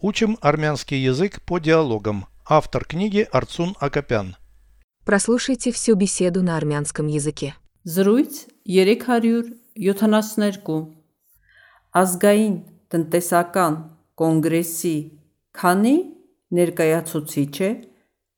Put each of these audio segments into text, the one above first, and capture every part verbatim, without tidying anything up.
Учим армянский язык по диалогам. Автор книги Арцун Акопян. Прослушайте всю беседу на армянском языке. Զրույց триста семьдесят два. Ազգային տնտեսական կոնգրեսի քանի ներկայացուցիչ է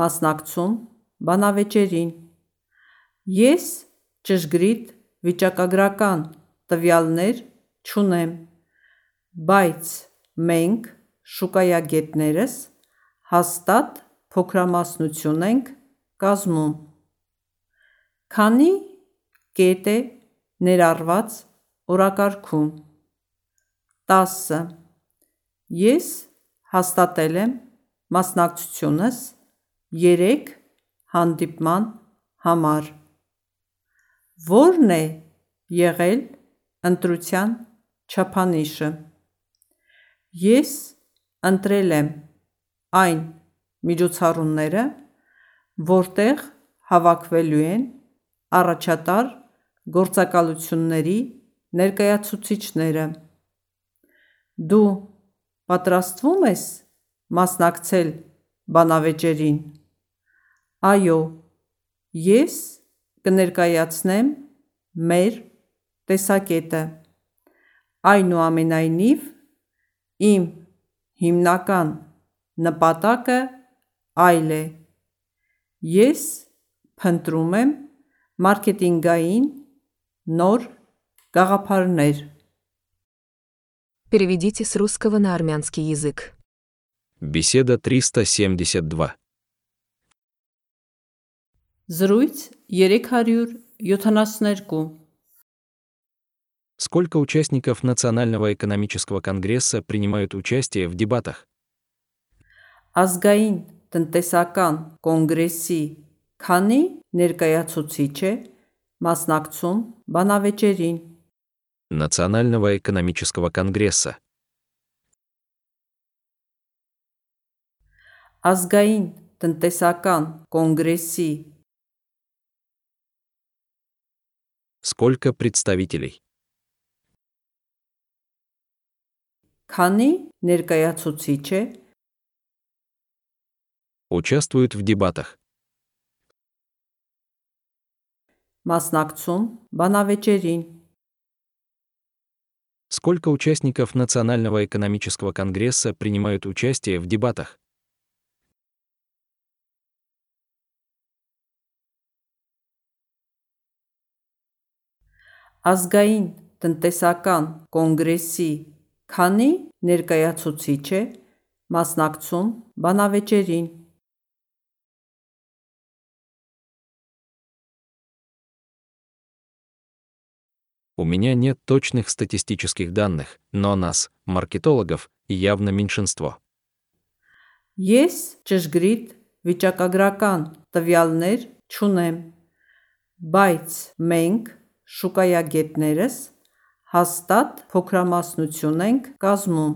մասնակցում բանավեճերին։ Ես ճշգրիտ վիճակագրական տվյալներ չունեմ, բայց մենք շուկայագետներս հաստատ փոքրամասնություն ենք կազմում։ Քանի կետ է ներառված օրակարգում։ տասը. Ես հաստատել եմ մասնակցությունս երեք հանդիպման համար։ Որն է եղել ընտրության չափանիշը։ Ես ընտրել եմ այն միջոցառումները, որտեղ հավաքվելու են առաջատար գործակալությունների ներկայացուցիչները։ Դու պատրաստվում ես մասնակցել բանավեճերին։ Այո, ես կներկայացնեմ մեր տեսակետը։ Այնուամենայնիվ, իմ հիմնական նպատակը այլ է։ Ես փնտրում եմ маркетингаин нор гагапарнер. Переведите с русского на армянский язык. Беседа триста семьдесят два. Զրույց триста семьдесят два. Сколько участников Национального экономического конгресса принимают участие в дебатах? Ազգային տնտեսական կոնգրեսի քանի ներկայացուցիչ է մասնակցում բանավեճերին Национального экономического конгресса. Ազգային տնտեսական կոնգրեսի. Сколько представителей? Քանի ներկայացուցիչ է участвуют в дебатах. Մասնակցում բանավեճերին. Сколько участников Национального экономического конгресса принимают участие в дебатах? Ազգային տնտեսական կոնգրեսի քանի ներկայացուցիչ է մասնակցում բանավեճերին։ У меня нет точных статистических данных, но нас, маркетологов, явно меньшинство. Ես ճշգրիտ վիճակագրական տվյալներ չունեմ, բայց մենք շուկայագետներս հաստատ փոքրամասնություն ենք կազմում.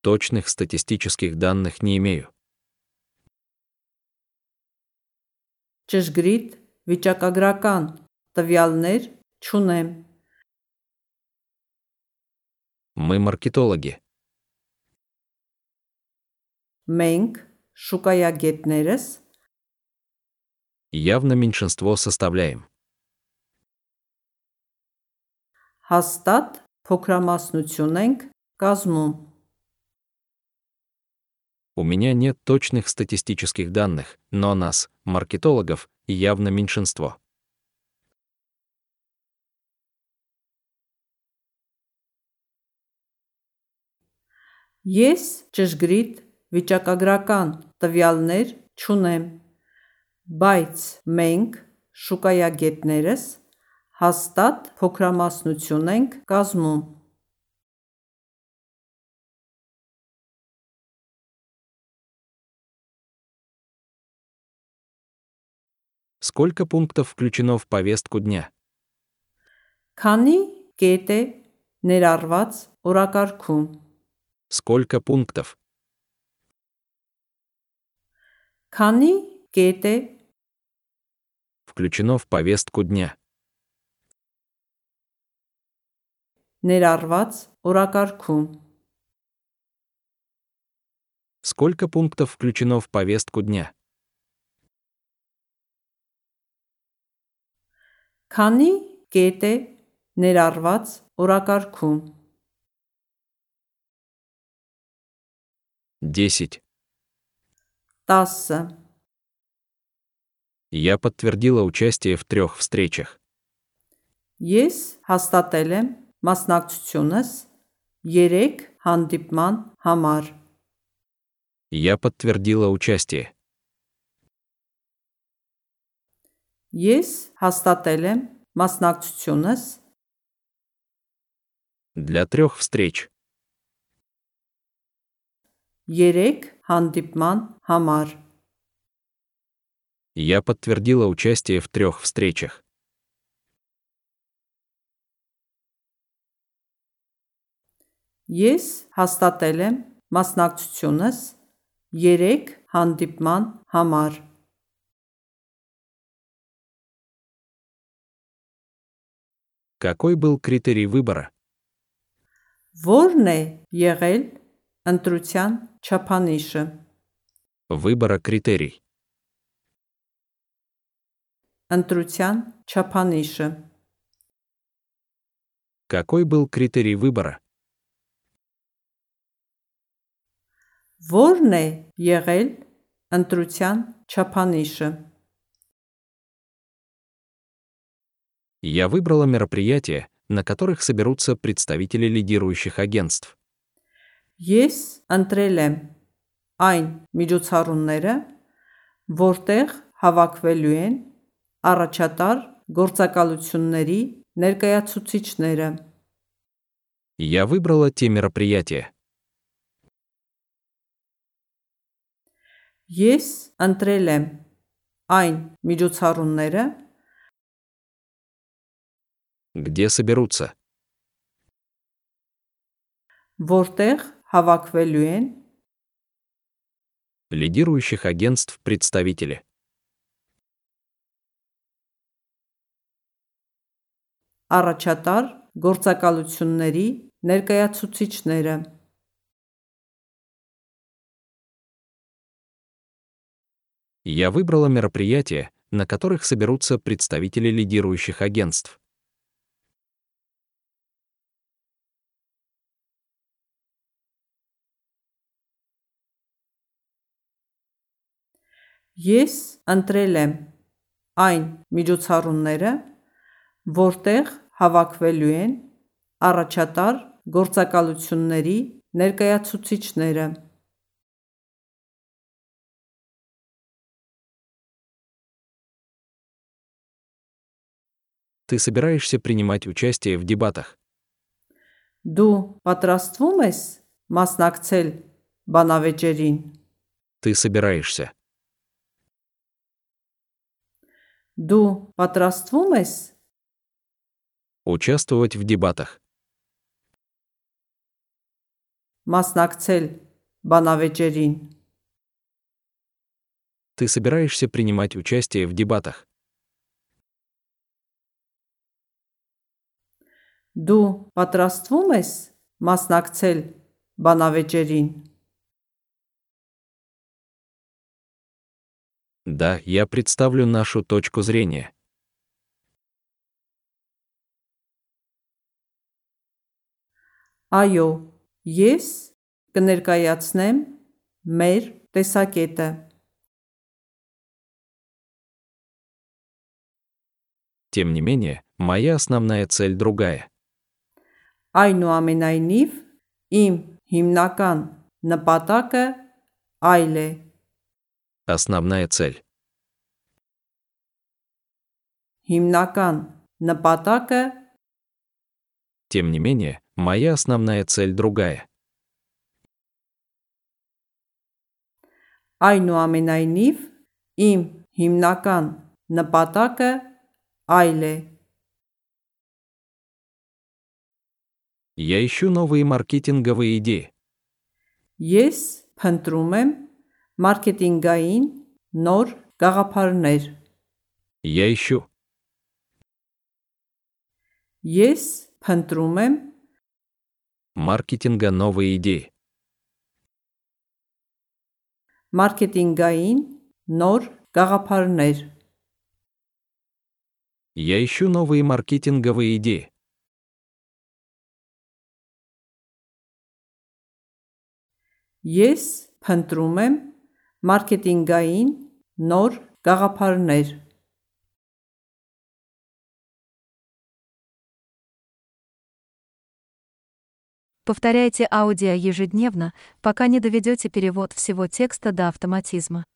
Точных статистических данных не имею. Ճշգրիտ վիճակագրական տվյալներ Чунем. Мы маркетологи. Մենք շուկայագետներս явно меньшинство составляем. Հաստատ փոքրամասնություն ենք կազմում. У меня нет точных статистических данных, но нас, маркетологов, явно меньшинство. Ես ճշգրիտ վիճակագրական տվյալներ չունեմ, բայց մենք շուկայագետներս հաստատ փոքրամասնություն ենք կազմում։ Сколько пунктов включено в повестку дня? Քանի կետ է ներառված օրակարգում։ Сколько пунктов? Քանի կետ է включено в повестку дня. Ներառված օրակարգում. Сколько пунктов включено в повестку дня? Քանի կետ է ներառված օրակարգում? десять. Тасса. Я подтвердила участие в трех встречах. Ես հաստատել եմ մասնակցությունս երեք հանդիպման համար. Я подтвердила участие. Ես հաստատել եմ մասնակցությունս. Для трех встреч. Երեք հանդիպման համար. Я подтвердила участие в трех встречах. Ես հաստատել եմ մասնակցությունս երեք հանդիպման համար. Какой был критерий выбора? Ворне егель антрутян чапаниша. Выбора критерий. Антрутян чапаниша. Какой был критерий выбора? Ворне егель антрутян чапаниша. Я выбрала мероприятия, на которых соберутся представители лидирующих агентств. Ես ընտրել եմ այն միջոցառումները, որտեղ հավաքվելու են առաջատար գործակալությունների ներկայացուցիչները. Я выбрала те мероприятия. Ես ընտրել եմ այն միջոցառումները, где соберутся? Вортех Хаваквелюэн. Лидирующих агентств представители. Арачатар горцакалуцюннери неркаяцуцичнера. Я выбрала мероприятия, на которых соберутся представители лидирующих агентств. Ես ընտրել եմ այն միջոցառումները, որտեղ հավաքվելու են առաջատար գործակալությունների ներկայացուցիչները. Ты собираешься принимать участие в дебатах? Դու պատրաստվում ես մասնակցել բանավեճերին? Ты собираешься. Դու պատրաստվում ես участвовать в дебатах. Մասնակցել բանավեճերին. Ты собираешься принимать участие в дебатах? Դու պատրաստվում ես մասնակցել բանավեճերին? Да, я представлю нашу точку зрения. Айо, ес кнеркаяцнем мер тесакета. Тем не менее, моя основная цель другая. Այնուամենայնիվ, իմ հիմնական նպատակը այլ է. Основная цель. Химнакан напатака. Тем не менее, моя основная цель другая. Այնուամենայնիվ, իմ հիմնական նպատակը այլ է. Я ищу новые маркетинговые идеи. Ես փնտրում եմ маркетингаин нор գաղափարներ. Я ищу. Ես փնտրում եմ маркетинга новые идеи. Маркетинգային նոր գաղափարներ. Я ищу новые маркетинговые идеи. Ես փնտրում եմ մարքեթինգային նոր գաղափարներ. Повторяйте аудио ежедневно, пока не доведете перевод всего текста до автоматизма.